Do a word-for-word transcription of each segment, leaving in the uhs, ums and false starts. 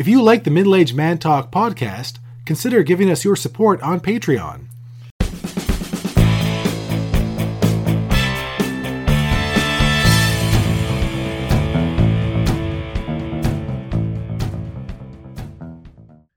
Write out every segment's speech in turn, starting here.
If you like the Middle Aged Man Talk podcast, consider giving us your support on Patreon.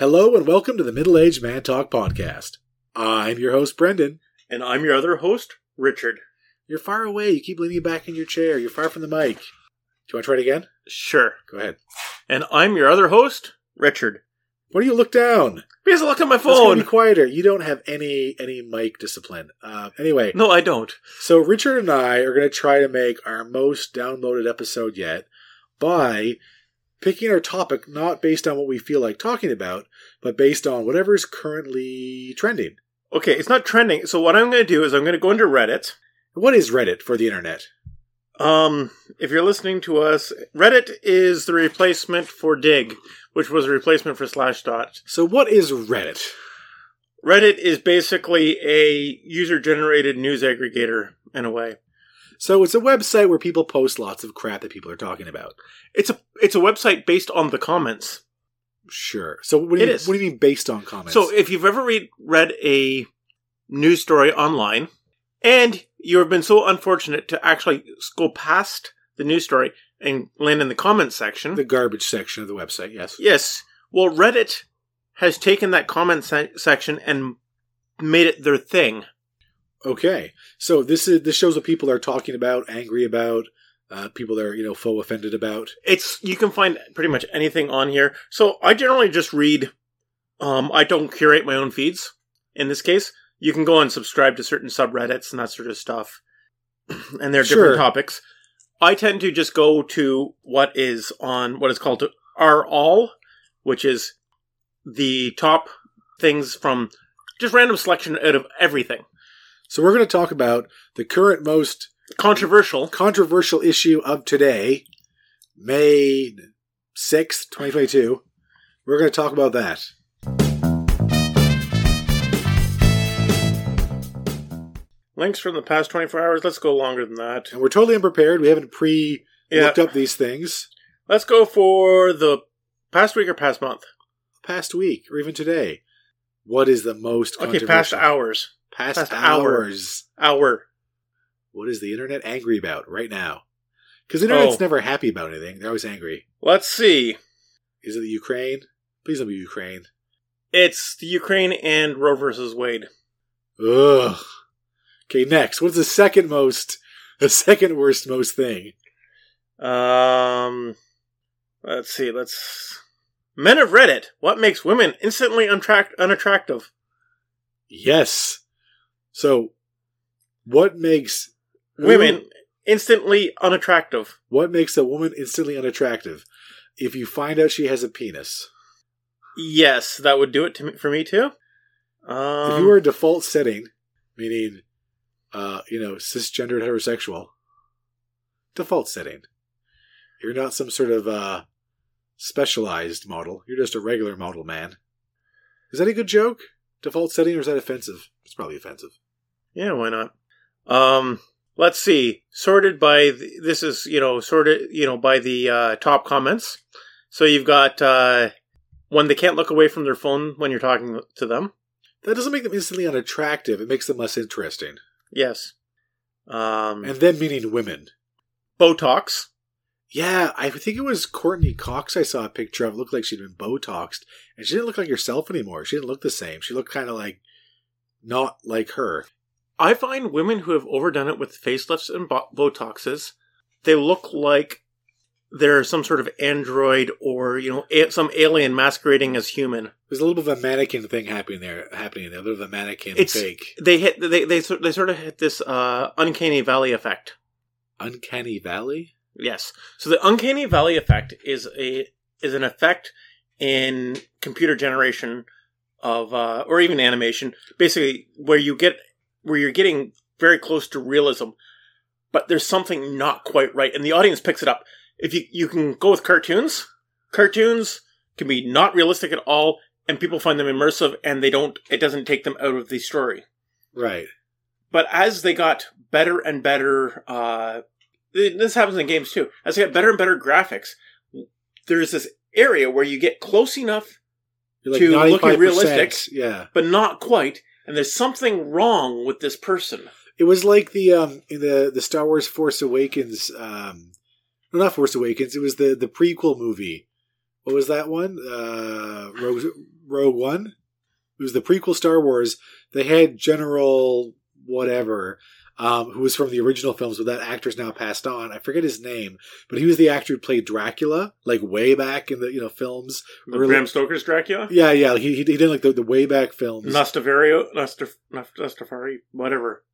Hello and welcome to the Middle Aged Man Talk podcast. I'm your host, Brendan. And I'm your other host, Richard. You're far away. You keep leaning back in your chair. You're far from the mic. Do you want to try it again? Sure. Go ahead. And I'm your other host, Richard. Why do you look down? Because I look at my phone. It's going to be quieter. You don't have any any mic discipline. Uh, anyway. No, I don't. So Richard and I are going to try to make our most downloaded episode yet by picking our topic not based on what we feel like talking about, but based on whatever is currently trending. Okay, it's not trending. So what I'm going to do is I'm going to go into Reddit. What is Reddit for the internet? Um, if you're listening to us, Reddit is the replacement for Dig, which was a replacement for Slashdot. So what is Reddit? Reddit is basically a user-generated news aggregator, in a way. So it's a website where people post lots of crap that people are talking about. It's a it's a website based on the comments. Sure. So what do you, what do you mean based on comments? So if you've ever read read a news story online, and you have been so unfortunate to actually go past the news story and land in the comments section. The garbage section of the website, yes. Yes. Well, Reddit has taken that comment se- section and made it their thing. Okay. So this is this shows what people are talking about, angry about, uh, people that are, you know, faux offended about. It's you can find pretty much anything on here. So I generally just read. Um, I don't curate my own feeds in this case. You can go and subscribe to certain subreddits and that sort of stuff. And there are sure. different topics. I tend to just go to what is on what is called r/all, which is the top things from just random selection out of everything. So we're going to talk about the current most controversial controversial issue of today, May sixth, twenty twenty-two. We're going to talk about that. Links from the past twenty-four hours. Let's go longer than that. And we're totally unprepared. We haven't pre looked yeah. up these things. Let's go for the past week or past month. Past week or even today. What is the most controversial? Okay, past hours. Past, past hours. Hour. What is the internet angry about right now? Because the internet's oh. never happy about anything. They're always angry. Let's see. Is it the Ukraine? Please don't be Ukraine. It's the Ukraine and Roe versus Wade. Ugh. Okay, next. What's the second most, the second worst most thing? Um, let's see. Let's. Men of Reddit. What makes women instantly untract- unattractive? Yes. So, what makes women, women instantly unattractive? What makes a woman instantly unattractive? If you find out she has a penis. Yes, that would do it to me, for me too. Um, if you were a default setting, meaning, uh, you know, cisgendered heterosexual, default setting. You're not some sort of uh, specialized model. You're just a regular model man. Is that a good joke? Default setting, or is that offensive? It's probably offensive. Yeah, why not? Um, let's see. Sorted by the, this is you know sorted you know by the uh, top comments. So you've got uh, when they can't look away from their phone when you're talking to them. That doesn't make them instantly unattractive. It makes them less interesting. Yes. Um, and then meaning women. Botox. Yeah, I think it was Courtney Cox I saw a picture of. It looked like she'd been Botoxed. And she didn't look like herself anymore. She didn't look the same. She looked kind of like, not like her. I find women who have overdone it with facelifts and bo- Botoxes, they look like they're some sort of android or, you know, a- some alien masquerading as human. There's a little bit of a mannequin thing happening there. Happening there. A little bit of a mannequin it's, fake. They, hit, they, they, they sort of hit this uh, uncanny valley effect. Uncanny valley? Yes. So the uncanny valley effect is a is an effect in computer generation of uh, or even animation, basically where you get where you're getting very close to realism, but there's something not quite right, and the audience picks it up. If you you can go with cartoons, cartoons can be not realistic at all, and people find them immersive, and they don't. It doesn't take them out of the story. Right. But as they got better and better. Uh, This happens in games, too. As they get better and better graphics, there's this area where you get close enough like to looking realistic, yeah, but not quite. And there's something wrong with this person. It was like the um, the the Star Wars Force Awakens, um, well, not Force Awakens. It was the, the prequel movie. What was that one? Uh, Rogue Rogue One. It was the prequel Star Wars. They had General whatever, um, who was from the original films, but that actor's now passed on. I forget his name, but he was the actor who played Dracula, like way back in the you know films. The early... Bram Stoker's Dracula. Yeah, yeah. He he did like the, the way back films. Nosferatu, Nosferatu, whatever.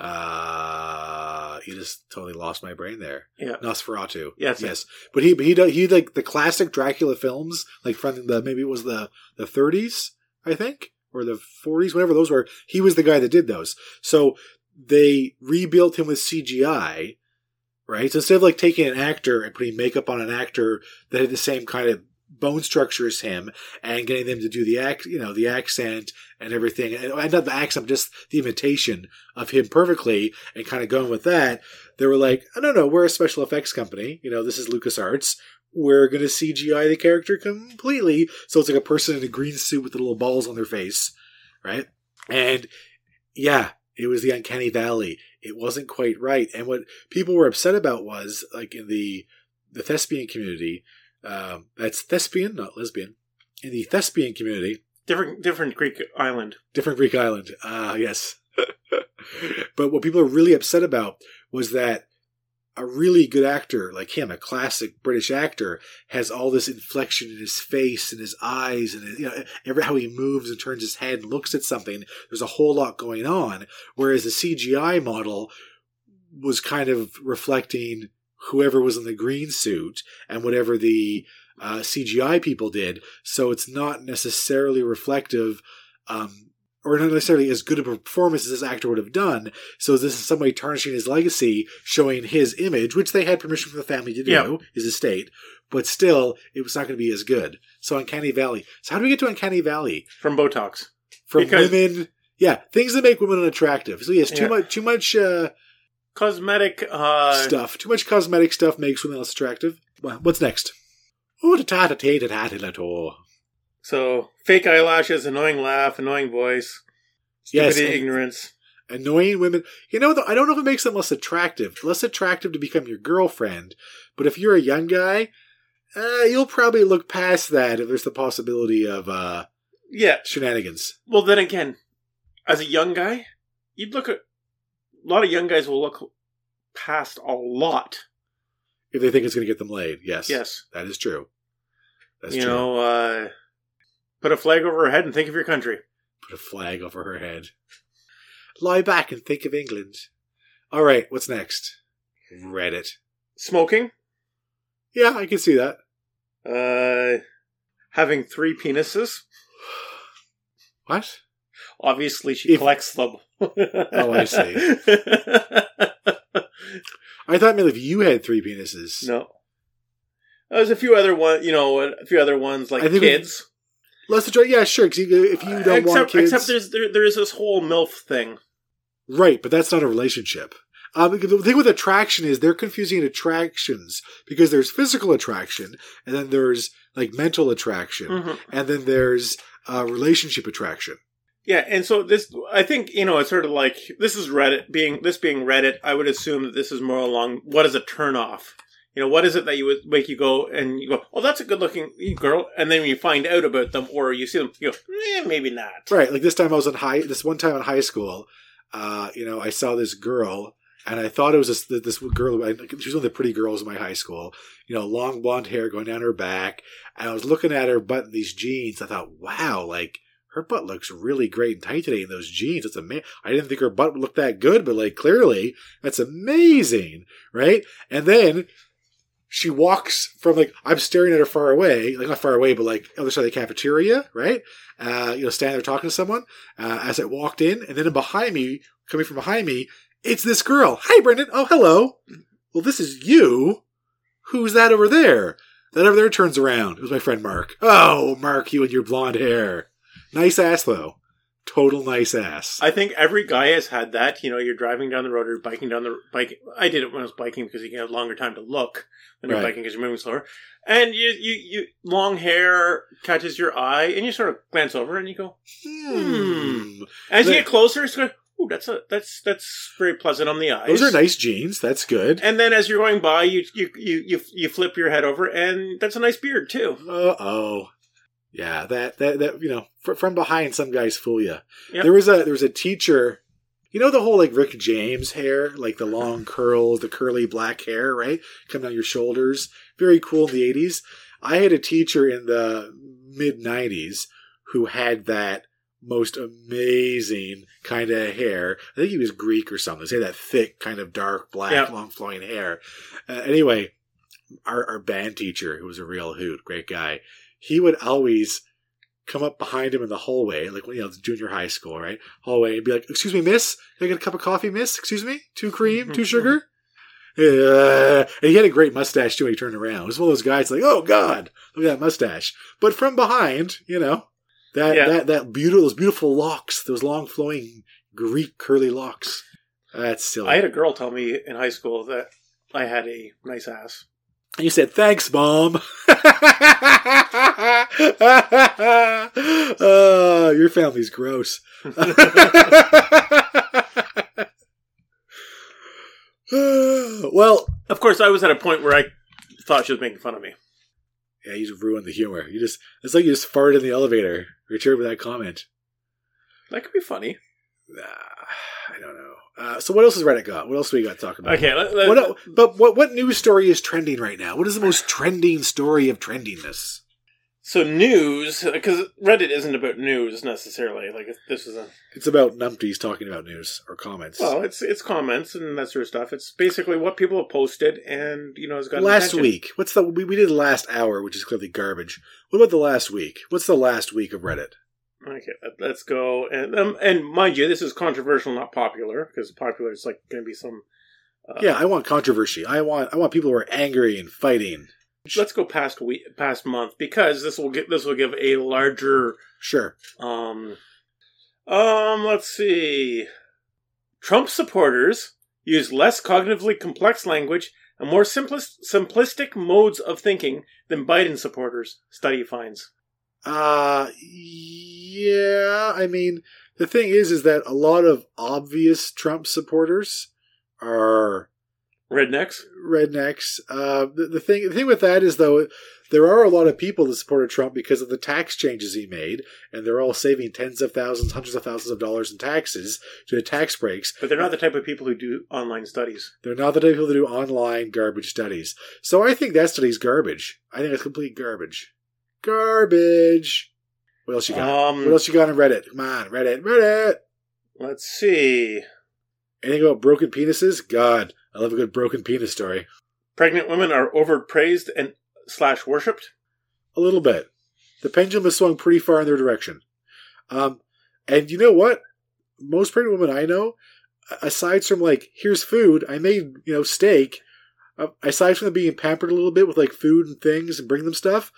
Uh, you just totally lost my brain there. Yeah. Nosferatu. Yes. Yes. But he, he, he, like the classic Dracula films, like from the, maybe it was the, the thirties, I think, or the forties, whatever those were. He was the guy that did those. So they rebuilt him with C G I, right? So instead of like taking an actor and putting makeup on an actor that had the same kind of bone structure as him and getting them to do the act, you know, the accent and everything, and not the accent, just the imitation of him perfectly, and kind of going with that, they were like, I don't know, we're a special effects company, you know, this is LucasArts, we're going to C G I the character completely, so it's like a person in a green suit with the little balls on their face, right? And yeah, it was the uncanny valley. It wasn't quite right. And what people were upset about was, like, in the the thespian community, Um, that's thespian, not lesbian. In the thespian community, different different Greek island, different Greek island. Ah, uh, yes. But what people are really upset about was that a really good actor like him, a classic British actor, has all this inflection in his face and his eyes, and his, you know, every how he moves and turns his head and looks at something. There's a whole lot going on, whereas the C G I model was kind of reflecting whoever was in the green suit and whatever the uh, C G I people did. So it's not necessarily reflective um, or not necessarily as good a performance as this actor would have done. So this is some way tarnishing his legacy, showing his image, which they had permission from the family to do, yeah, his estate, but still it was not going to be as good. So Uncanny Valley. So how do we get to Uncanny Valley? From Botox. From because... women. Yeah. Things that make women unattractive. So yes, too yeah. much, too much, uh, Cosmetic uh... stuff. Too much cosmetic stuff makes women less attractive. Well, what's next? So, fake eyelashes, annoying laugh, annoying voice, stupidity, yes, ignorance. Annoying women. You know, though, I don't know if it makes them less attractive. Less attractive to become your girlfriend. But if you're a young guy, uh, you'll probably look past that if there's the possibility of uh, yeah. shenanigans. Well, then again, as a young guy, you'd look at... A lot of young guys will look past a lot. If they think it's going to get them laid, yes. Yes. That is true. That's you true. You know, uh, put a flag over her head and think of your country. Put a flag over her head. Lie back and think of England. All right, what's next? Reddit. Smoking? Yeah, I can see that. Uh, having three penises? What? Obviously, she if- collects them. Oh, I see. I thought maybe if you had three penises. No, there's a few other ones. You know, a few other ones like kids. Less attractive. Yeah, sure. Because if you don't uh, except, want kids, except there's there, there is this whole MILF thing, right? But that's not a relationship. Um, the thing with attraction is they're confusing attractions, because there's physical attraction, and then there's like mental attraction, mm-hmm. and then there's uh, relationship attraction. Yeah, and so this, I think, you know, it's sort of like, this is Reddit, being this being Reddit, I would assume that this is more along, what is a turnoff? You know, what is it that you would make you go, and you go, oh, that's a good-looking girl, and then when you find out about them, or you see them, you go, eh, maybe not. Right, like this time I was in high, this one time in high school, uh, you know, I saw this girl, and I thought it was this, this girl, she was one of the pretty girls in my high school, you know, long blonde hair going down her back, and I was looking at her button these jeans, I thought, wow, like, her butt looks really great and tight today in those jeans. That's amazing. I didn't think her butt looked that good, but like clearly, that's amazing, right? And then she walks from like I'm staring at her far away, like not far away, but like other side of the cafeteria, right? Uh, you know, standing there talking to someone uh, as I walked in, and then behind me, coming from behind me, it's this girl. Hi, Brendan. Oh, hello. Well, this is you. Who's that over there? That over there turns around. It was my friend Mark. Oh, Mark, you and your blonde hair. Nice ass, though. total nice ass. I think every guy has had that. You know, you're driving down the road or biking down the bike. I did it when I was biking because you can have longer time to look when you're right. biking because you're moving slower. And you, you, you, long hair catches your eye, and you sort of glance over and you go, hmm. As you get closer, it's going, ooh, that's a, that's that's very pleasant on the eyes. Those are nice jeans. That's good. And then as you're going by, you you you you, you flip your head over, and that's a nice beard too. Uh oh. Yeah, that, that, that, you know, from behind, some guys fool you. Yep. There was a, there was a teacher, you know, the whole, like, Rick James hair, like the long curls, the curly black hair, right? Coming down your shoulders. Very cool in the eighties. I had a teacher in the mid nineties who had that most amazing kind of hair. I think he was Greek or something. He had that thick, kind of dark, black, yep. long flowing hair. Uh, anyway, our, our band teacher, who was a real hoot, great guy, he would always come up behind him in the hallway, like, you know, junior high school, right? Hallway, and be like, excuse me, miss? Can I get a cup of coffee, miss? Excuse me? Two cream? Two sugar? Uh, and he had a great mustache, too, when he turned around. It was one of those guys like, oh, God, look at that mustache. But from behind, you know, that yeah. that, that beautiful, those beautiful locks, those long, flowing, Greek curly locks. That's silly. I had a girl tell me in high school that I had a nice ass. And you said, thanks, Mom. uh, your family's gross. Well, of course, I was at a point where I thought she was making fun of me. Yeah, you just ruined the humor. You just It's like you just farted in the elevator. Returned with that comment. That could be funny. Nah, I don't know. Uh, so what else has Reddit got? What else do we got to talk about? Okay, let, let, what, but what what news story is trending right now? What is the most trending story of trendiness? So news, because Reddit isn't about news necessarily. Like this is a, it's about numpties talking about news or comments. Well, it's it's comments and that sort of stuff. It's basically what people have posted, and you know, has got last attention. Week. What's the we, we did last hour, which is clearly garbage. What about the last week? What's the last week of Reddit? Okay, let's go. And um, and mind you, this is controversial, not popular, because popular is like going to be some. Uh, yeah, I want controversy. I want I want people who are angry and fighting. Let's go past week, past month, because this will get this will give a larger sure. Um, um. Let's see. Trump supporters use less cognitively complex language and more simplest simplistic modes of thinking than Biden supporters. Study finds. Uh, yeah, I mean, the thing is, is that a lot of obvious Trump supporters are... Rednecks? Rednecks. Uh, the, the thing the thing with that is, though, there are a lot of people that supported Trump because of the tax changes he made, and they're all saving tens of thousands, hundreds of thousands of dollars in taxes due to tax breaks. But they're not the type of people who do online studies. They're not the type of people who do online garbage studies. So I think that study's garbage. I think it's complete garbage. Garbage. What else you got? Um, what else you got on Reddit? Come on, Reddit, Reddit. Let's see. Anything about broken penises? God, I love a good broken penis story. Pregnant women are overpraised and slash worshipped? A little bit. The pendulum has swung pretty far in their direction. Um, and you know what? Most pregnant women I know, aside from like, here's food, I made, you know, steak, uh, aside from them being pampered a little bit with like food and things and bring them stuff,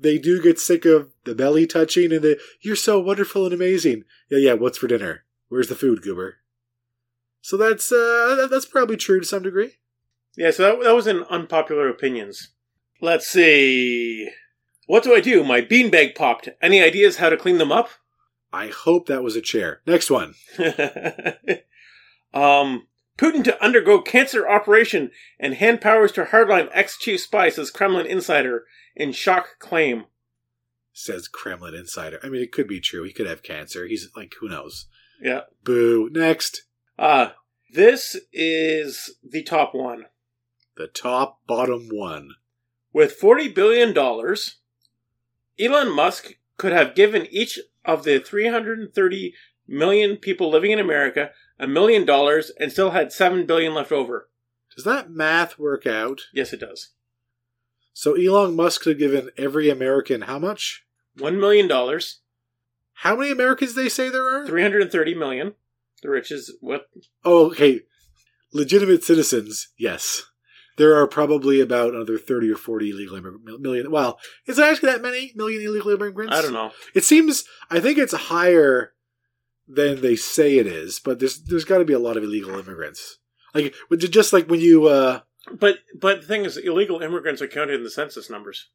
they do get sick of the belly touching and the, you're so wonderful and amazing. Yeah, yeah, what's for dinner? Where's the food, Goober? So that's uh, that's probably true to some degree. Yeah, so that, that was in unpopular opinions. Let's see. What do I do? My beanbag popped. Any ideas how to clean them up? I hope that was a chair. Next one. um, Putin to undergo cancer operation and hand powers to hardline ex-chief spy, says Kremlin insider. In shock claim. Says Kremlin insider. I mean, it could be true. He could have cancer. He's like, who knows? Yeah. Boo. Next. Uh, this is the top one. The top bottom one. With forty billion dollars, Elon Musk could have given each of the three hundred thirty million people living in America a million dollars and still had seven billion dollars left over. Does that math work out? Yes, it does. So Elon Musk could have given every American how much? One million dollars. How many Americans they say there are? Three hundred and thirty million. The richest what? Oh, okay. Legitimate citizens, yes. There are probably about another thirty or forty illegal immigrants. Million. Well, is it actually that many million illegal immigrants? I don't know. It seems. I think it's higher than they say it is. But there's there's got to be a lot of illegal immigrants. Like just like when you. Uh, but but the thing is, illegal immigrants are counted in the census numbers.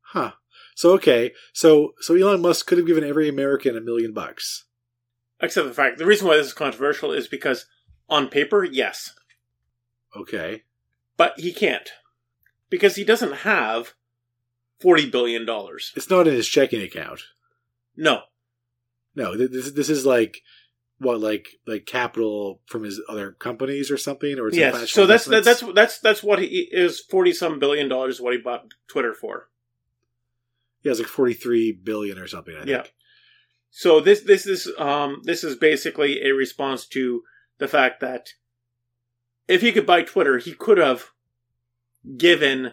Huh. So okay. So so Elon Musk could have given every American a million bucks. Except the fact the reason why this is controversial is because on paper, yes. Okay. But he can't. Because he doesn't have forty billion dollars. It's not in his checking account. No. No, this this is like, what, like like capital from his other companies or something? Or it's yes, so that's, that, that's that's that's what he is, forty-some billion dollars what he bought Twitter for. Yeah, it's like forty-three billion dollars or something, I think. Yeah. So this this is um this is basically a response to the fact that if he could buy Twitter, he could have given...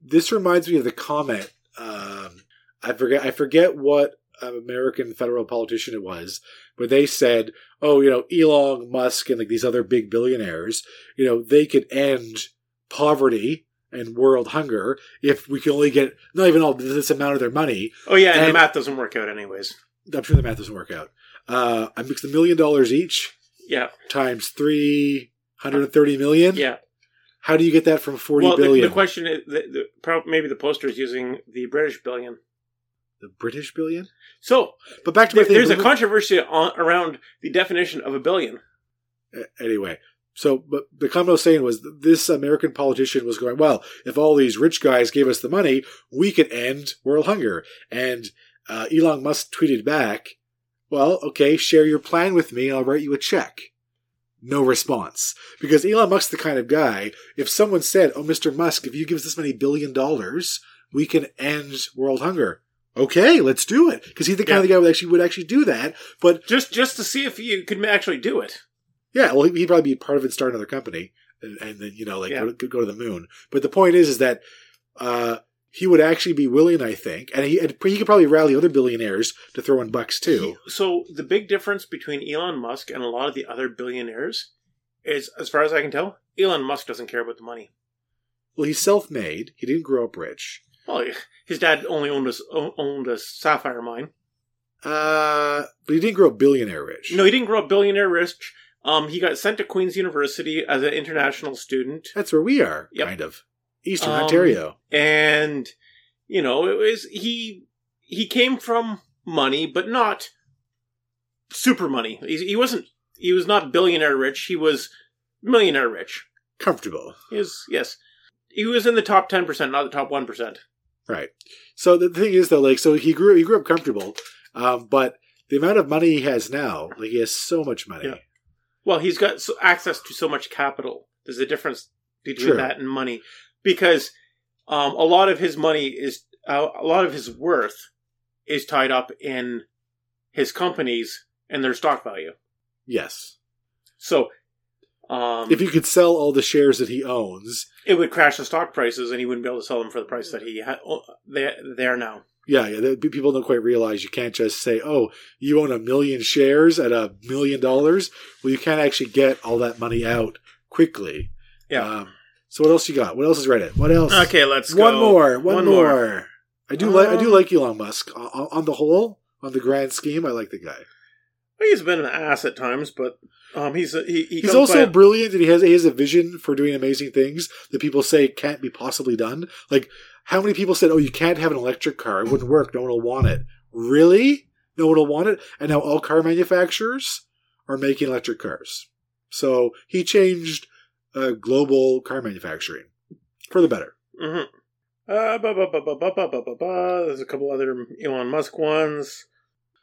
This reminds me of the comment. Um, I forget I forget what American federal politician it was, but they said, oh, you know, Elon Musk and like these other big billionaires, you know, they could end poverty and world hunger if we can only get not even all this amount of their money. Oh, yeah, and, and the math doesn't work out anyways. I'm sure the math doesn't work out. Uh, I mixed a million dollars each. Yeah. Times three hundred thirty million dollars. Yeah. How do you get that from forty well, billion? Well, the, the question is, the, the, maybe the poster is using the British billion. The British billion? So, but back to there, there's movement. A controversy on, around the definition of a billion. Uh, anyway, so but the comment I was saying was this American politician was going, well, if all these rich guys gave us the money, we could end world hunger. And uh, Elon Musk tweeted back, well, okay, share your plan with me and I'll write you a check. No response. Because Elon Musk's the kind of guy, if someone said, oh, Mister Musk, if you give us this many billion dollars, we can end world hunger. Okay, let's do it. Because he's the kind yeah. of the guy who actually would actually do that. But just just to see if you could actually do it. Yeah, well, he'd probably be part of it, start another company, and, and then, you know, like, yeah. go, to, go to the moon. But the point is, is that uh, he would actually be willing, I think, and he, and he could probably rally other billionaires to throw in bucks, too. He, so the big difference between Elon Musk and a lot of the other billionaires is, as far as I can tell, Elon Musk doesn't care about the money. Well, he's self-made. He didn't grow up rich. Well, his dad only owned a, owned a sapphire mine. Uh, but he didn't grow up billionaire rich. No, he didn't grow up billionaire rich. Um, he got sent to Queen's University as an international student. That's where we are, yep. kind of. Eastern um, Ontario. And, you know, it was he he came from money, but not super money. He, he wasn't he was not billionaire rich, he was millionaire rich. Comfortable. He was, yes. He was in the top ten percent, not the top one percent. Right. So the thing is though, like so he grew he grew up comfortable, um, but the amount of money he has now, like he has so much money. Yeah. Well, he's got so, access to so much capital. There's a difference between True. that and money. Because um, a lot of his money is, uh, a lot of his worth is tied up in his companies and their stock value. Yes. So. Um, if you could sell all the shares that he owns. It would crash the stock prices and he wouldn't be able to sell them for the price that he ha- they, they are now. Yeah, yeah. People don't quite realize you can't just say, oh, you own a million shares at a million dollars. Well, you can't actually get all that money out quickly. Yeah. Um, So what else you got? What else is Reddit? What else? Okay, let's go. One more. One, one more. more. I do um, like I do like Elon Musk. O- on the whole, on the grand scheme, I like the guy. Well, he's been an ass at times, but um, he's a, he, he he's also brilliant, and he has he has a vision for doing amazing things that people say can't be possibly done. Like how many people said, "Oh, you can't have an electric car; it wouldn't work. No one will want it." Really? No one will want it, and now all car manufacturers are making electric cars. So he changed. Uh, global car manufacturing for the better. Mm-hmm. Uh, bah, bah, bah, bah, bah, bah, bah, bah. There's a couple other Elon Musk ones.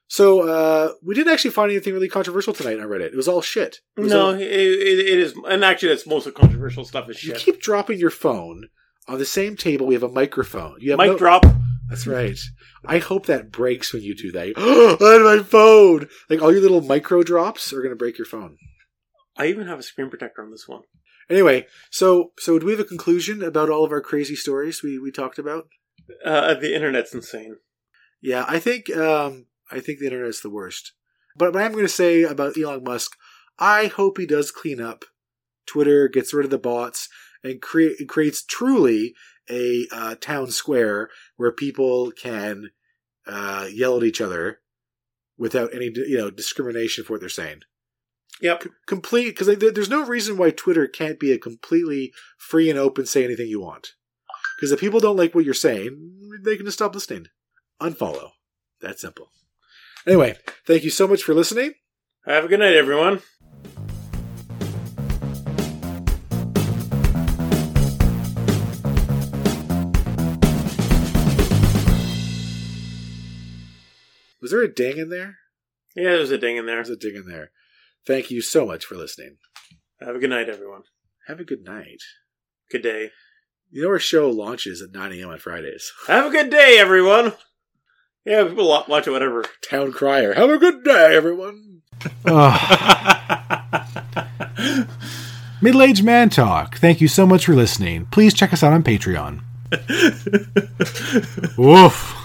So uh, we didn't actually find anything really controversial tonight on Reddit. It was all shit. It was no, all... It, it, it is, and actually, that's most of the controversial stuff is shit. You keep dropping your phone on the same table. We have a microphone. You have mic no... drop. That's right. I hope that breaks when you do that. On my phone, like all your little micro drops are going to break your phone. I even have a screen protector on this one. Anyway, so so do we have a conclusion about all of our crazy stories we, we talked about? Uh, the internet's insane. Yeah, I think um, I think the internet's the worst. But what I'm going to say about Elon Musk, I hope he does clean up Twitter, gets rid of the bots, and cre- creates truly a uh, town square where people can uh, yell at each other without any, you know, discrimination for what they're saying. Yep. C- complete, because there's no reason why Twitter can't be a completely free and open, say anything you want. Because if people don't like what you're saying, they can just stop listening. Unfollow. That simple. Anyway, thank you so much for listening. Have a good night, everyone. Was there a ding in there? Yeah, there was a ding in there. There's a ding in there. Thank you so much for listening. Have a good night, everyone. Have a good night. Good day. You know our show launches at nine a.m. on Fridays. Have a good day, everyone. Yeah, people watch it, whatever. Town Crier. Have a good day, everyone. Oh. Middle Aged Man Talk. Thank you so much for listening. Please check us out on Patreon. Woof.